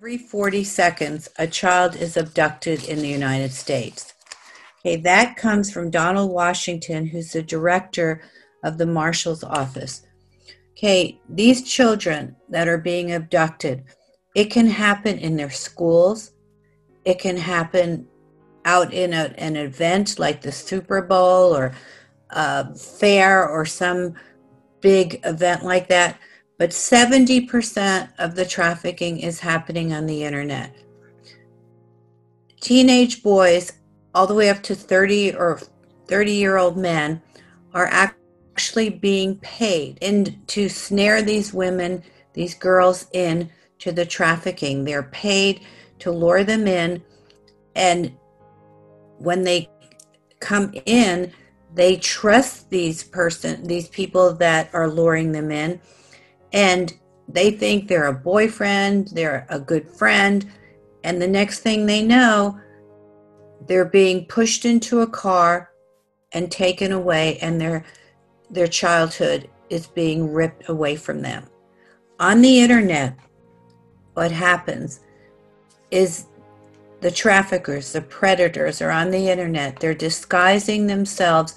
3:40 seconds, a child is abducted in the United States. Okay, that comes from Donald Washington, who's the director of the Marshal's Office. Okay, these children that are being abducted, it can happen in their schools. It can happen out in an event like the Super Bowl or a fair or some big event like that. But 70% of the trafficking is happening on the internet. Teenage boys all the way up to 30 or 30-year-old men are actually being paid in to snare these women, these girls in to the trafficking. They're paid to lure them in, and when they come in, they trust these people that are luring them in. And they think they're a boyfriend, they're a good friend, and the next thing they know, they're being pushed into a car and taken away, and their childhood is being ripped away from them. On the internet, what happens is the traffickers, the predators are on the internet. They're disguising themselves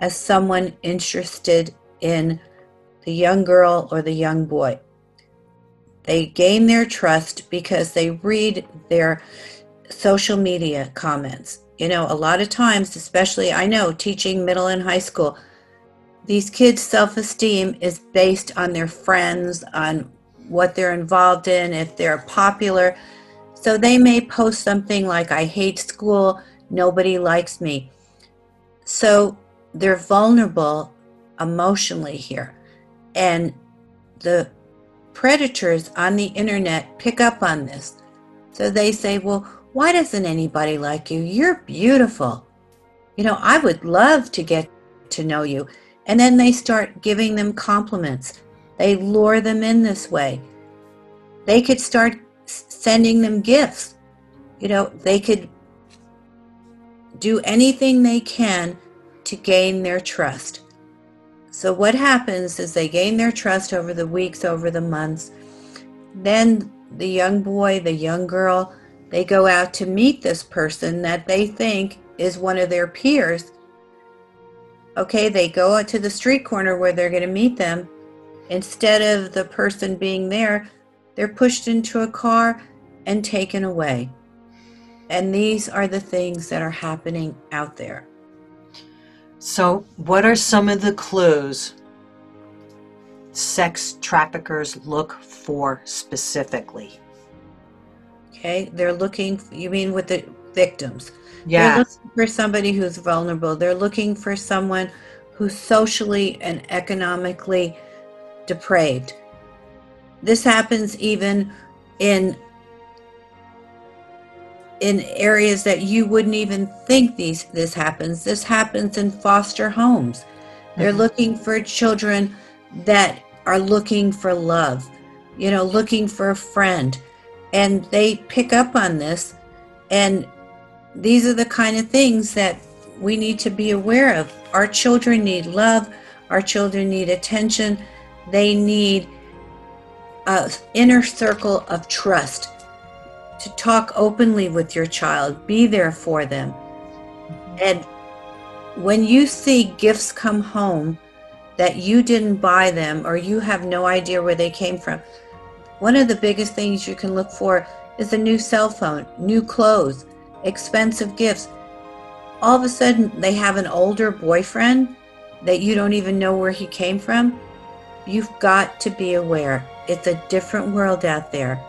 as someone interested in the young girl or the young boy. They gain their trust because they read their social media comments. You know, a lot of times, especially I know teaching middle and high school, these kids' self-esteem is based on their friends, on what they're involved in, if they're popular. So they may post something like, I hate school, nobody likes me. So they're vulnerable emotionally here. And the predators on the internet pick up on this. So they say, well, why doesn't anybody like you? You're beautiful. You know, I would love to get to know you. And then they start giving them compliments. They lure them in this way. They could start sending them gifts. You know, they could do anything they can to gain their trust. So what happens is they gain their trust over the weeks, over the months. Then the young boy, the young girl, they go out to meet this person that they think is one of their peers. Okay, they go out to the street corner where they're going to meet them. Instead of the person being there, they're pushed into a car and taken away. And these are the things that are happening out there. So what are some of the clues sex traffickers look for specifically? Okay, they're looking, you mean with the victims? Yeah. They're looking for somebody who's vulnerable. They're looking for someone who's socially and economically depraved. This happens even in areas that you wouldn't even think this happens. This happens in foster homes. They're looking for children that are looking for love, you know, looking for a friend. And they pick up on this. And these are the kind of things that we need to be aware of. Our children need love. Our children need attention. They need an inner circle of trust. To talk openly with your child, be there for them. And when you see gifts come home that you didn't buy them or you have no idea where they came from, one of the biggest things you can look for is a new cell phone, new clothes, expensive gifts. All of a sudden they have an older boyfriend that you don't even know where he came from. You've got to be aware. It's a different world out there.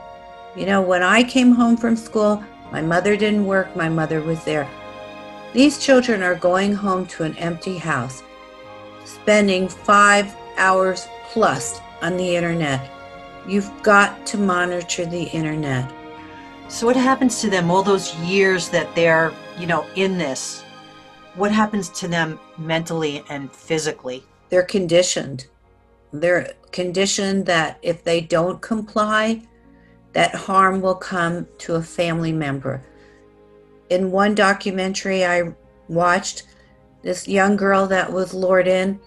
You know, when I came home from school, my mother didn't work, my mother was there. These children are going home to an empty house, spending 5 hours plus on the internet. You've got to monitor the internet. So what happens to them all those years that they're, you know, in this? What happens to them mentally and physically? They're conditioned. They're conditioned that if they don't comply, that harm will come to a family member. In one documentary I watched, this young girl that was lured in,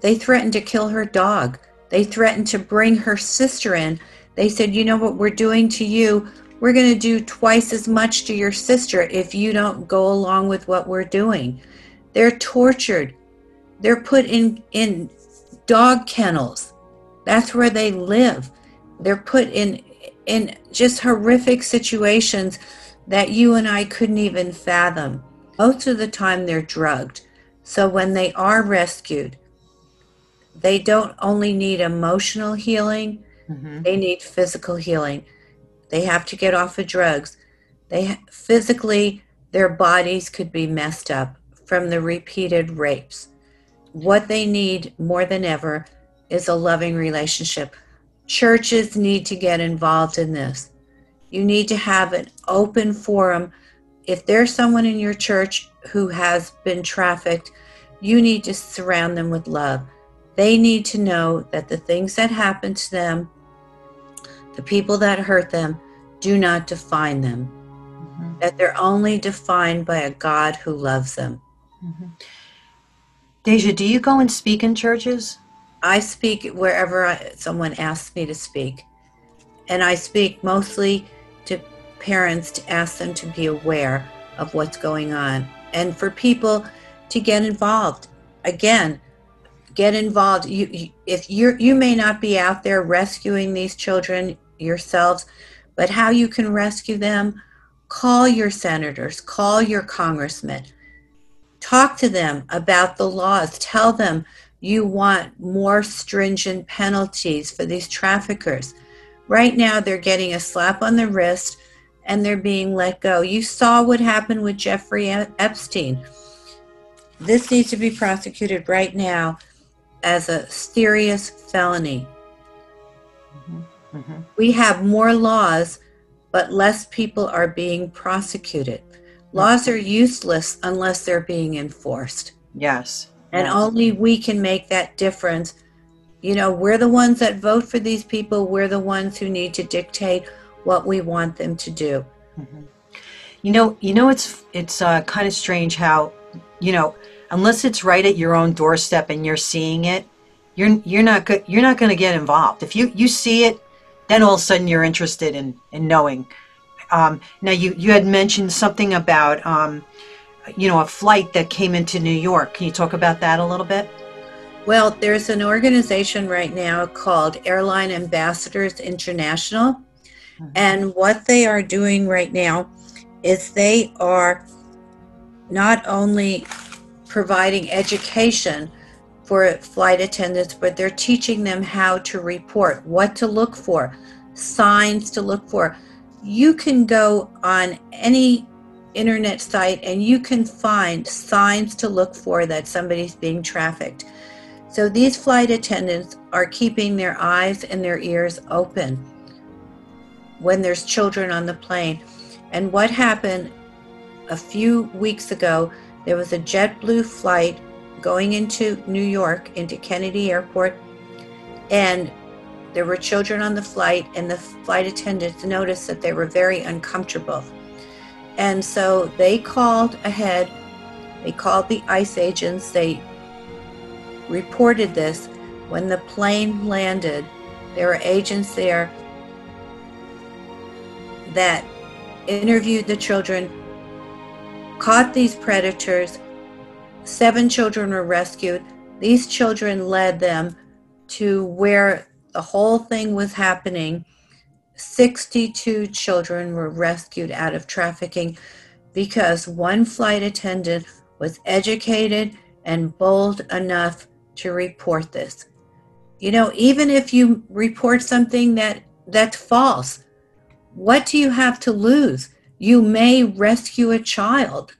they threatened to kill her dog. They threatened to bring her sister in They said, you know what we're doing to you? We're going to do twice as much to your sister if you don't go along with what we're doing. They're tortured. They're put in dog kennels. That's where they live. They're put in just horrific situations that you and I couldn't even fathom. Most of the time they're drugged. So when they are rescued, they don't only need emotional healing, they need physical healing. They have to get off of drugs. They physically, their bodies could be messed up from the repeated rapes. What they need more than ever is a loving relationship. Churches need to get involved in this. You need to have an open forum. If there's someone in your church who has been trafficked, you need to surround them with love. They need to know that the things that happen to them, the people that hurt them, do not define them. That they're only defined by a God who loves them. Dejah, do you go and speak in churches? I speak wherever someone asks me to speak. And I speak mostly to parents to ask them to be aware of what's going on and for people to get involved. Again, get involved. You may not be out there rescuing these children yourselves, but how you can rescue them, call your senators, call your congressmen, talk to them about the laws, tell them you want more stringent penalties for these traffickers. Right now, they're getting a slap on the wrist and they're being let go. You saw what happened with Jeffrey Epstein. This needs to be prosecuted right now as a serious felony. We have more laws, but less people are being prosecuted. Laws are useless unless they're being enforced. Yes. And only we can make that difference. You know, we're the ones that vote for these people. We're the ones who need to dictate what we want them to do. You know, it's kind of strange how, you know, unless it's right at your own doorstep and you're seeing it, you're not going to get involved. If you see it, then all of a sudden you're interested in knowing. Now you had mentioned something about you know, a flight that came into New York. Can you talk about that a little bit? Well, there's an organization right now called Airline Ambassadors International, and what they are doing right now is they are not only providing education for flight attendants, but they're teaching them how to report, what to look for, signs to look for. You can go on any internet site and you can find signs to look for that somebody's being trafficked. So these flight attendants are keeping their eyes and their ears open when there's children on the plane. And what happened a few weeks ago, there was a JetBlue flight going into New York, into Kennedy Airport, and there were children on the flight, and the flight attendants noticed that they were very uncomfortable. And so they called ahead, they called the ICE agents, they reported this. When the plane landed, there were agents there that interviewed the children, caught these predators. 7 children were rescued. These children led them to where the whole thing was happening. 62 children were rescued out of trafficking because one flight attendant was educated and bold enough to report this. You know, even if you report something that's false, what do you have to lose? You may rescue a child.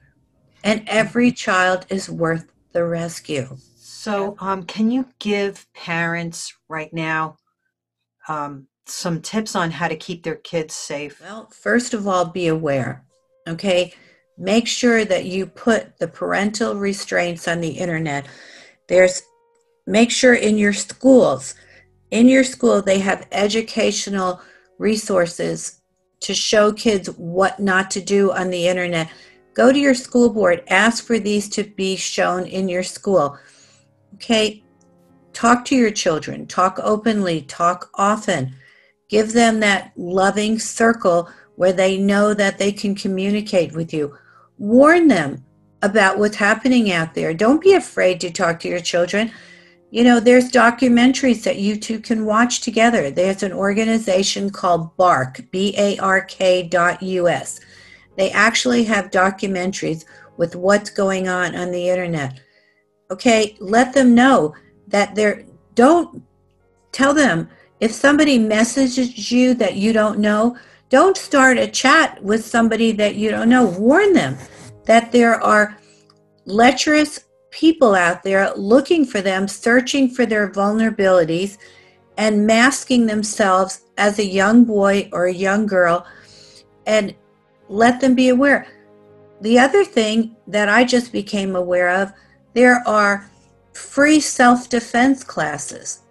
And every child is worth the rescue. So can you give parents right now some tips on how to keep their kids safe? Well, first of all, be aware, okay? Make sure that you put the parental restraints on the internet. Make sure in your school they have educational resources to show kids what not to do on the internet. Go to your school board, ask for these to be shown in your school. Okay, talk to your children, talk openly, talk often. Give them that loving circle where they know that they can communicate with you. Warn them about what's happening out there. Don't be afraid to talk to your children. You know, there's documentaries that you two can watch together. There's an organization called Bark, BARK.US. They actually have documentaries with what's going on the internet. Okay, let them know that they're, don't tell them, if somebody messages you that you don't know, don't start a chat with somebody that you don't know. Warn them that there are lecherous people out there looking for them, searching for their vulnerabilities, and masking themselves as a young boy or a young girl, and let them be aware. The other thing that I just became aware of, there are free self-defense classes.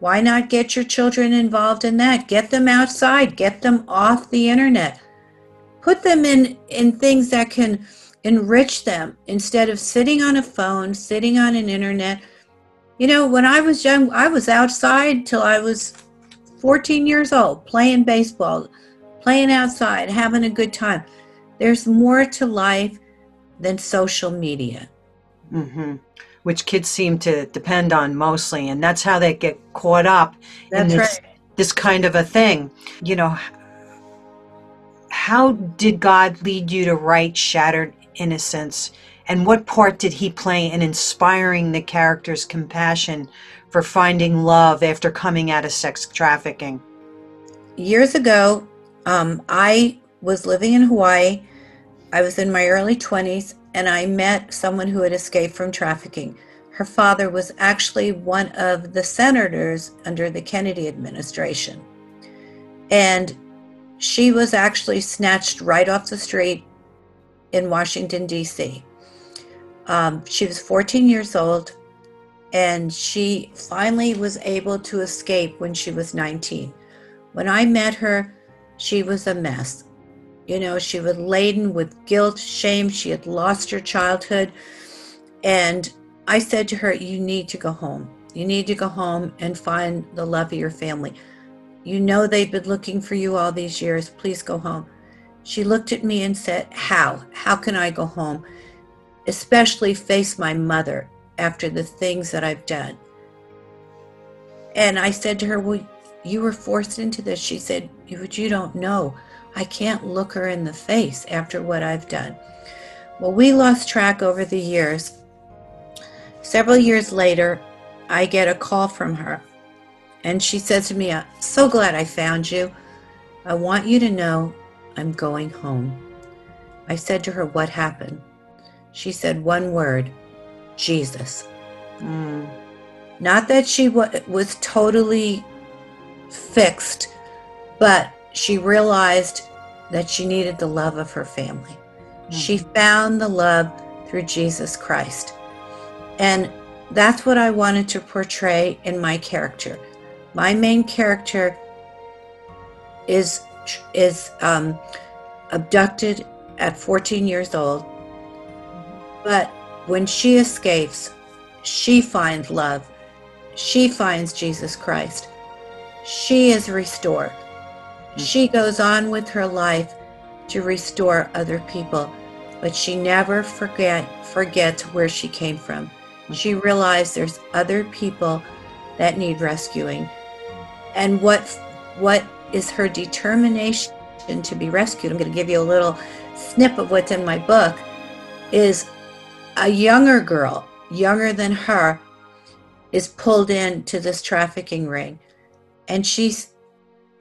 Why not get your children involved in that? Get them outside. Get them off the internet. Put them in things that can enrich them instead of sitting on a phone, sitting on an internet. You know, when I was young, I was outside till I was 14 years old, playing baseball, playing outside, having a good time. There's more to life than social media. Mm-hmm. Which kids seem to depend on mostly, and that's how they get caught up in this kind of a thing. You know, how did God lead you to write Shattered Innocence, and what part did he play in inspiring the character's compassion for finding love after coming out of sex trafficking? Years ago, I was living in Hawaii. I was in my early 20s. And I met someone who had escaped from trafficking. Her father was actually one of the senators under the Kennedy administration. And she was actually snatched right off the street in Washington, D.C. She was 14 years old, and she finally was able to escape when she was 19. When I met her, she was a mess. You know, she was laden with guilt, shame. She had lost her childhood. And I said to her, you need to go home. You need to go home and find the love of your family. You know they've been looking for you all these years. Please go home. She looked at me and said, how? How can I go home? Especially face my mother after the things that I've done. And I said to her, well, you were forced into this. She said, but you don't know. I can't look her in the face after what I've done. Well, we lost track over the years. Several years later, I get a call from her, and she said to me, I'm so glad I found you. I want you to know I'm going home. I said to her, what happened? She said one word, Jesus. Mm. Not that she was totally fixed, but she realized that she needed the love of her family. Mm-hmm. She found the love through Jesus Christ. And that's what I wanted to portray in my character. My main character is abducted at 14 years old. But when she escapes, she finds love. She finds Jesus Christ. She is restored. She goes on with her life to restore other people, but she never forgets where she came from. She realized there's other people that need rescuing. And what is her determination to be rescued? I'm going to give you a little snip of what's in my book, is a younger girl, younger than her, is pulled into this trafficking ring. And she's,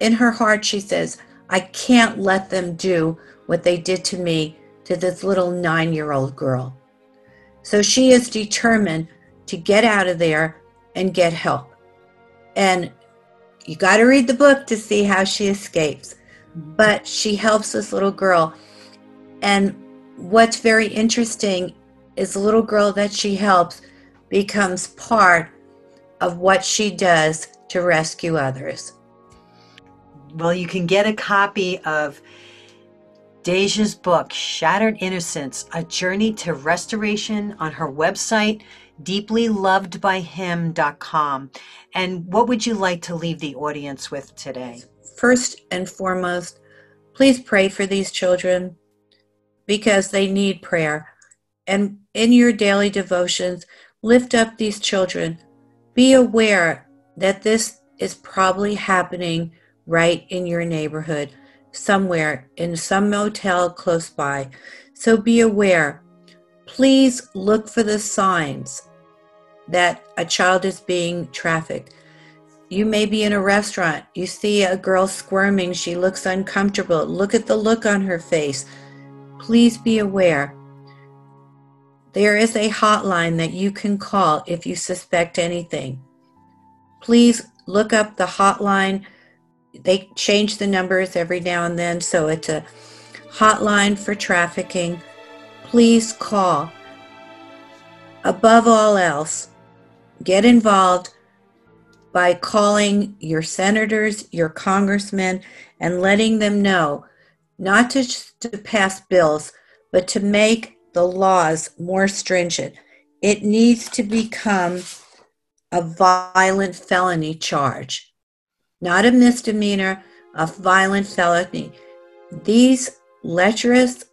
in her heart, she says, I can't let them do what they did to me, to this little 9-year-old girl. So she is determined to get out of there and get help. And you got to read the book to see how she escapes. But she helps this little girl. And what's very interesting is the little girl that she helps becomes part of what she does to rescue others. Well, you can get a copy of Dejah's book, Shattered Innocence, A Journey to Restoration, on her website, deeplylovedbyhim.com. And what would you like to leave the audience with today? First and foremost, please pray for these children because they need prayer. And in your daily devotions, lift up these children. Be aware that this is probably happening right in your neighborhood, somewhere in some motel close by. So be aware. Please look for the signs that a child is being trafficked. You may be in a restaurant. You see a girl squirming. She looks uncomfortable. Look at the look on her face. Please be aware. There is a hotline that you can call if you suspect anything. Please look up the hotline. They change the numbers every now and then, so it's a hotline for trafficking. Please call. Above all else, get involved by calling your senators, your congressmen, and letting them know not just to pass bills, but to make the laws more stringent. It needs to become a violent felony charge, not a misdemeanor, a violent felony. These lecherous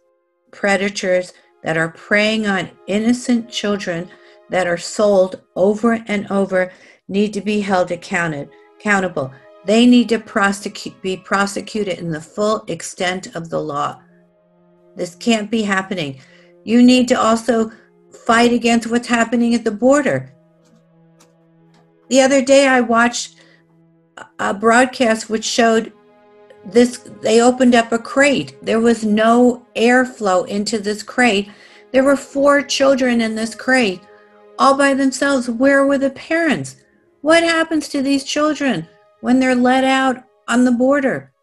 predators that are preying on innocent children that are sold over and over need to be held accountable. They need to be prosecuted in the full extent of the law. This can't be happening. You need to also fight against what's happening at the border. The other day I watched a broadcast which showed this. They opened up a crate. There was no airflow into this crate. There were 4 children in this crate all by themselves. Where were the parents? What happens to these children when they're let out on the border?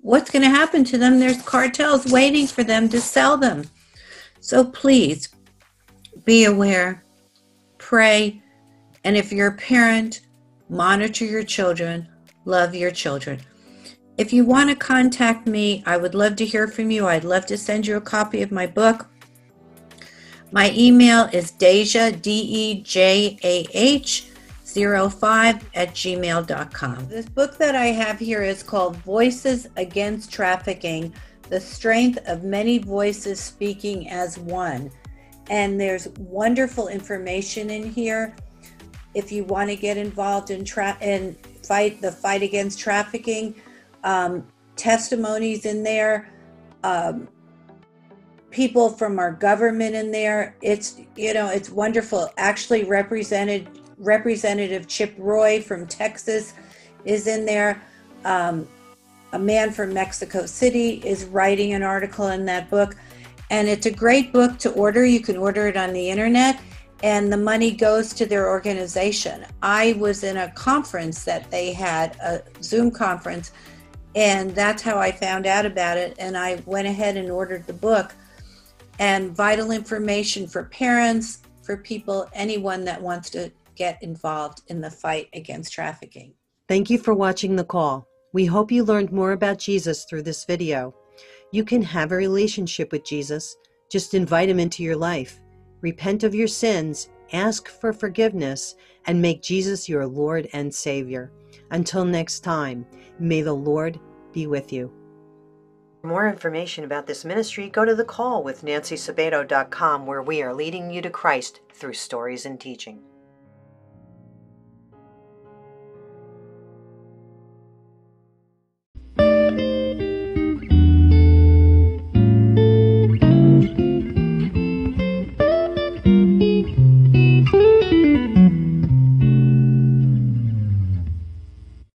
What's going to happen to them? There's cartels waiting for them to sell them. So please be aware, pray, and if you're a parent, monitor your children, love your children. If you want to contact me, I would love to hear from you. I'd love to send you a copy of my book. My email is dejah05@gmail.com. This book that I have here is called Voices Against Trafficking, The Strength of Many Voices Speaking as One. And there's wonderful information in here. If you want to get involved and fight the fight against trafficking, testimonies in there, people from our government in there. It's, it's wonderful. Actually, Representative Chip Roy from Texas is in there. A man from Mexico City is writing an article in that book. And it's a great book to order. You can order it on the internet, and the money goes to their organization. I was in a conference that they had, a Zoom conference, and that's how I found out about it. And I went ahead and ordered the book. And vital information for parents, for people, anyone that wants to get involved in the fight against trafficking. Thank you for watching The Call. We hope you learned more about Jesus through this video. You can have a relationship with Jesus. Just invite him into your life. Repent of your sins, ask for forgiveness, and make Jesus your Lord and Savior. Until next time, may the Lord be with you. For more information about this ministry, go to thecallwithnancysabato.com, where we are leading you to Christ through stories and teaching.